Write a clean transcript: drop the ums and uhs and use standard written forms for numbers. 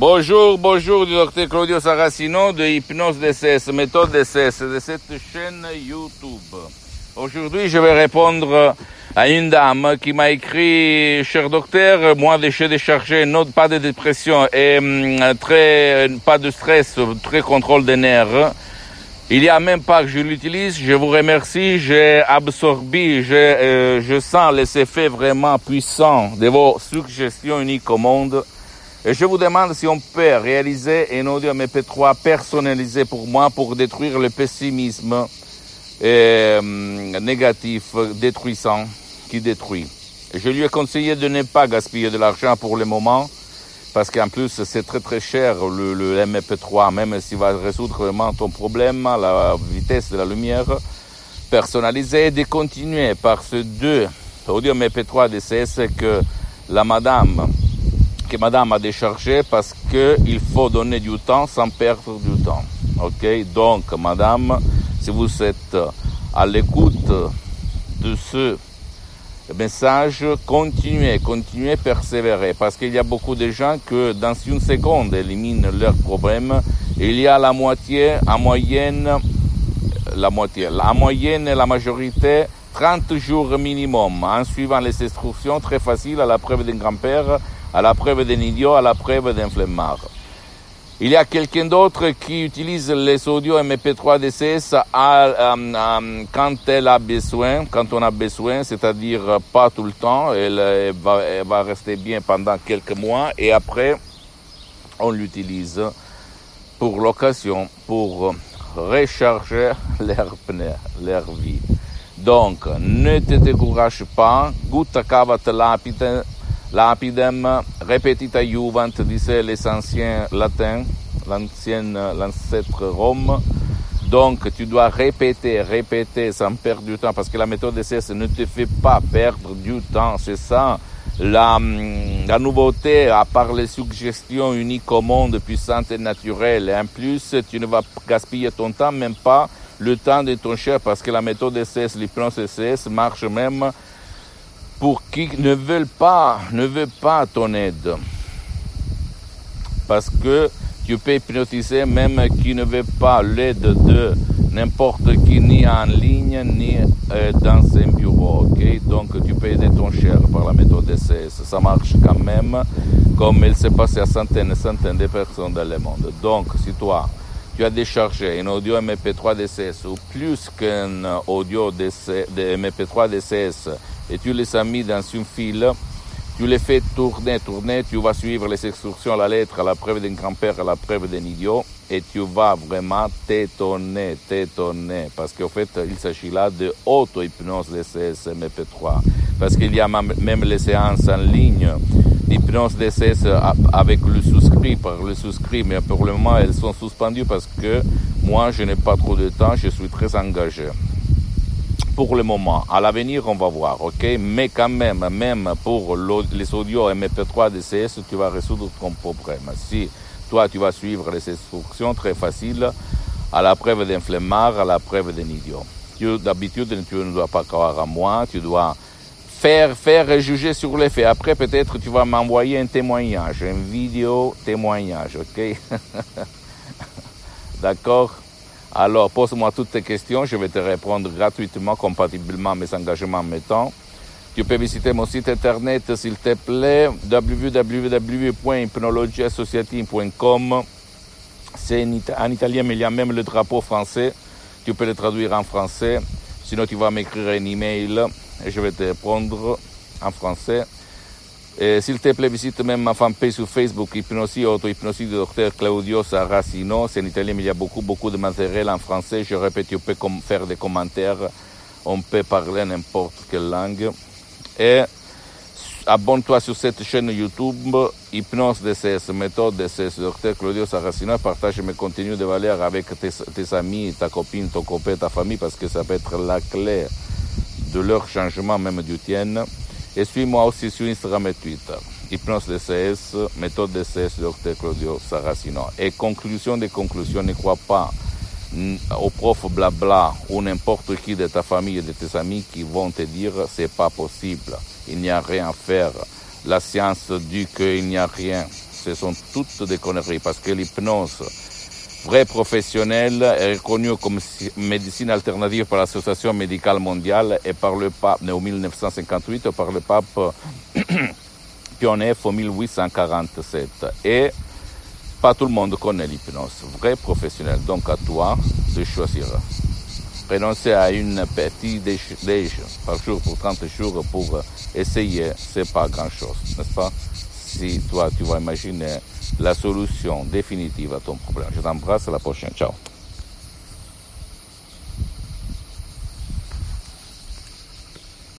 Bonjour du docteur Claudio Saracino de Hypnose de DCS, méthode de DCS de cette chaîne YouTube. Aujourd'hui, je vais répondre à une dame qui m'a écrit « Cher docteur, moi je suis déchargé, pas de dépression et pas de stress, très contrôle des nerfs. Il y a même pas que je l'utilise, je vous remercie, j'ai absorbé, je sens les effets vraiment puissants de vos suggestions uniques au monde. Et je vous demande si on peut réaliser un audio MP3 personnalisé pour moi pour détruire le pessimisme négatif, détruisant, qui détruit. Je lui ai conseillé de ne pas gaspiller de l'argent pour le moment, parce qu'en plus c'est très très cher le MP3, même s'il va résoudre vraiment ton problème, la vitesse de la lumière, personnalisé, et de continuer par ce deux audio MP3 DCS que madame a déchargé parce que il faut donner du temps sans perdre du temps. Ok, donc madame, si vous êtes à l'écoute de ce message, continuez, persévérer, parce qu'il y a beaucoup de gens que dans une seconde éliminent leurs problèmes. Il y a la moyenne et la majorité 30 jours minimum, en suivant les instructions très faciles à la preuve d'un grand-père, à la preuve d'un idiot, à la preuve d'un flemmard. Il y a quelqu'un d'autre qui utilise les audios MP3 DCS quand elle a besoin, quand on a besoin, c'est-à-dire pas tout le temps, elle va rester bien pendant quelques mois et après on l'utilise pour l'occasion, pour recharger l'air pneu, l'air vie. Donc, ne te décourage pas, gutta cavat lapidem, repetita juvent, disaient les anciens latins, l'ancêtre Rome. Donc, tu dois répéter sans perdre du temps, parce que la méthode DCS ne te fait pas perdre du temps. C'est ça la nouveauté, à part les suggestions uniques au monde, puissantes et naturelles. En plus, tu ne vas gaspiller ton temps, même pas le temps de ton cher, parce que la méthode DCS, l'hypnose DCS marche même pour qui ne veut pas ton aide, parce que tu peux hypnotiser même qui ne veut pas l'aide de n'importe qui, ni en ligne, ni dans un bureau, ok? Donc tu peux aider ton cher par la méthode DCS, ça marche quand même, comme il s'est passé à centaines et centaines de personnes dans le monde. Donc si toi, tu as déchargé un audio MP3 DCS ou plus qu'un audio de MP3 DCS et tu les as mis dans une file, tu les fais tourner, tu vas suivre les instructions à la lettre, à la preuve d'un grand-père, à la preuve d'un idiot, et tu vas vraiment t'étonner, parce qu'en fait, il s'agit là de auto-hypnose DCS MP3, parce qu'il y a même les séances en ligne d'hypnose DCS avec le souscrit, par le souscrit, mais pour le moment, elles sont suspendues parce que moi, je n'ai pas trop de temps, je suis très engagé. Pour le moment, à l'avenir, on va voir, ok? Mais quand même pour les audios MP3 DCS, tu vas résoudre ton problème. Si toi, tu vas suivre les instructions très faciles, à la preuve d'un flemmard, à la preuve d'un idiot. D'habitude, tu ne dois pas croire à moi, tu dois faire et juger sur les faits. Après, peut-être, tu vas m'envoyer un témoignage, une vidéo témoignage, ok? D'accord? Alors, pose-moi toutes tes questions, je vais te répondre gratuitement, compatiblement à mes engagements en mes temps. Tu peux visiter mon site internet, s'il te plaît, www.hypnologiassociative.com. C'est en italien, mais il y a même le drapeau français. Tu peux le traduire en français. Sinon, tu vas m'écrire un email et je vais te répondre en français. Et s'il te plaît, visite même ma fanpage sur Facebook, Hypnosie, auto-hypnosie du docteur Claudio Saracino. C'est en italien, mais il y a beaucoup de matériel en français. Je répète, tu peux faire des commentaires. On peut parler n'importe quelle langue. Et abonne-toi sur cette chaîne YouTube, Hypnose DCS, méthode DCS, docteur Claudio Saracino. Et partage mes contenus de valeur avec tes amis, ta copine, ton copain, ta famille, parce que ça peut être la clé de leur changement, même du tien. E suis-moi aussi sur Instagram e Twitter, Hypnose DCS, méthode DCS, Dr Claudio Saracino. Et conclusion, ne crois pas aux profs blabla ou n'importe qui de ta famille et de tes amis qui vont te dire « c'est pas possible, il n'y a rien à faire, la science dit qu'il n'y a rien ». ce sont toutes des conneries, parce que l'hypnose vraie professionnelle est reconnue comme médecine alternative par l'Association médicale mondiale et par le pape, né en 1958, par le pape Pionnier en 1847. Et pas tout le monde connaît l'hypnose vraie professionnelle, donc à toi de choisir. Renoncer à une petite déj par jour pour 30 jours pour essayer, c'est pas grand-chose, n'est-ce pas? Si toi, tu vas imaginer la solution définitive à ton problème. Je t'embrasse, à la prochaine, ciao.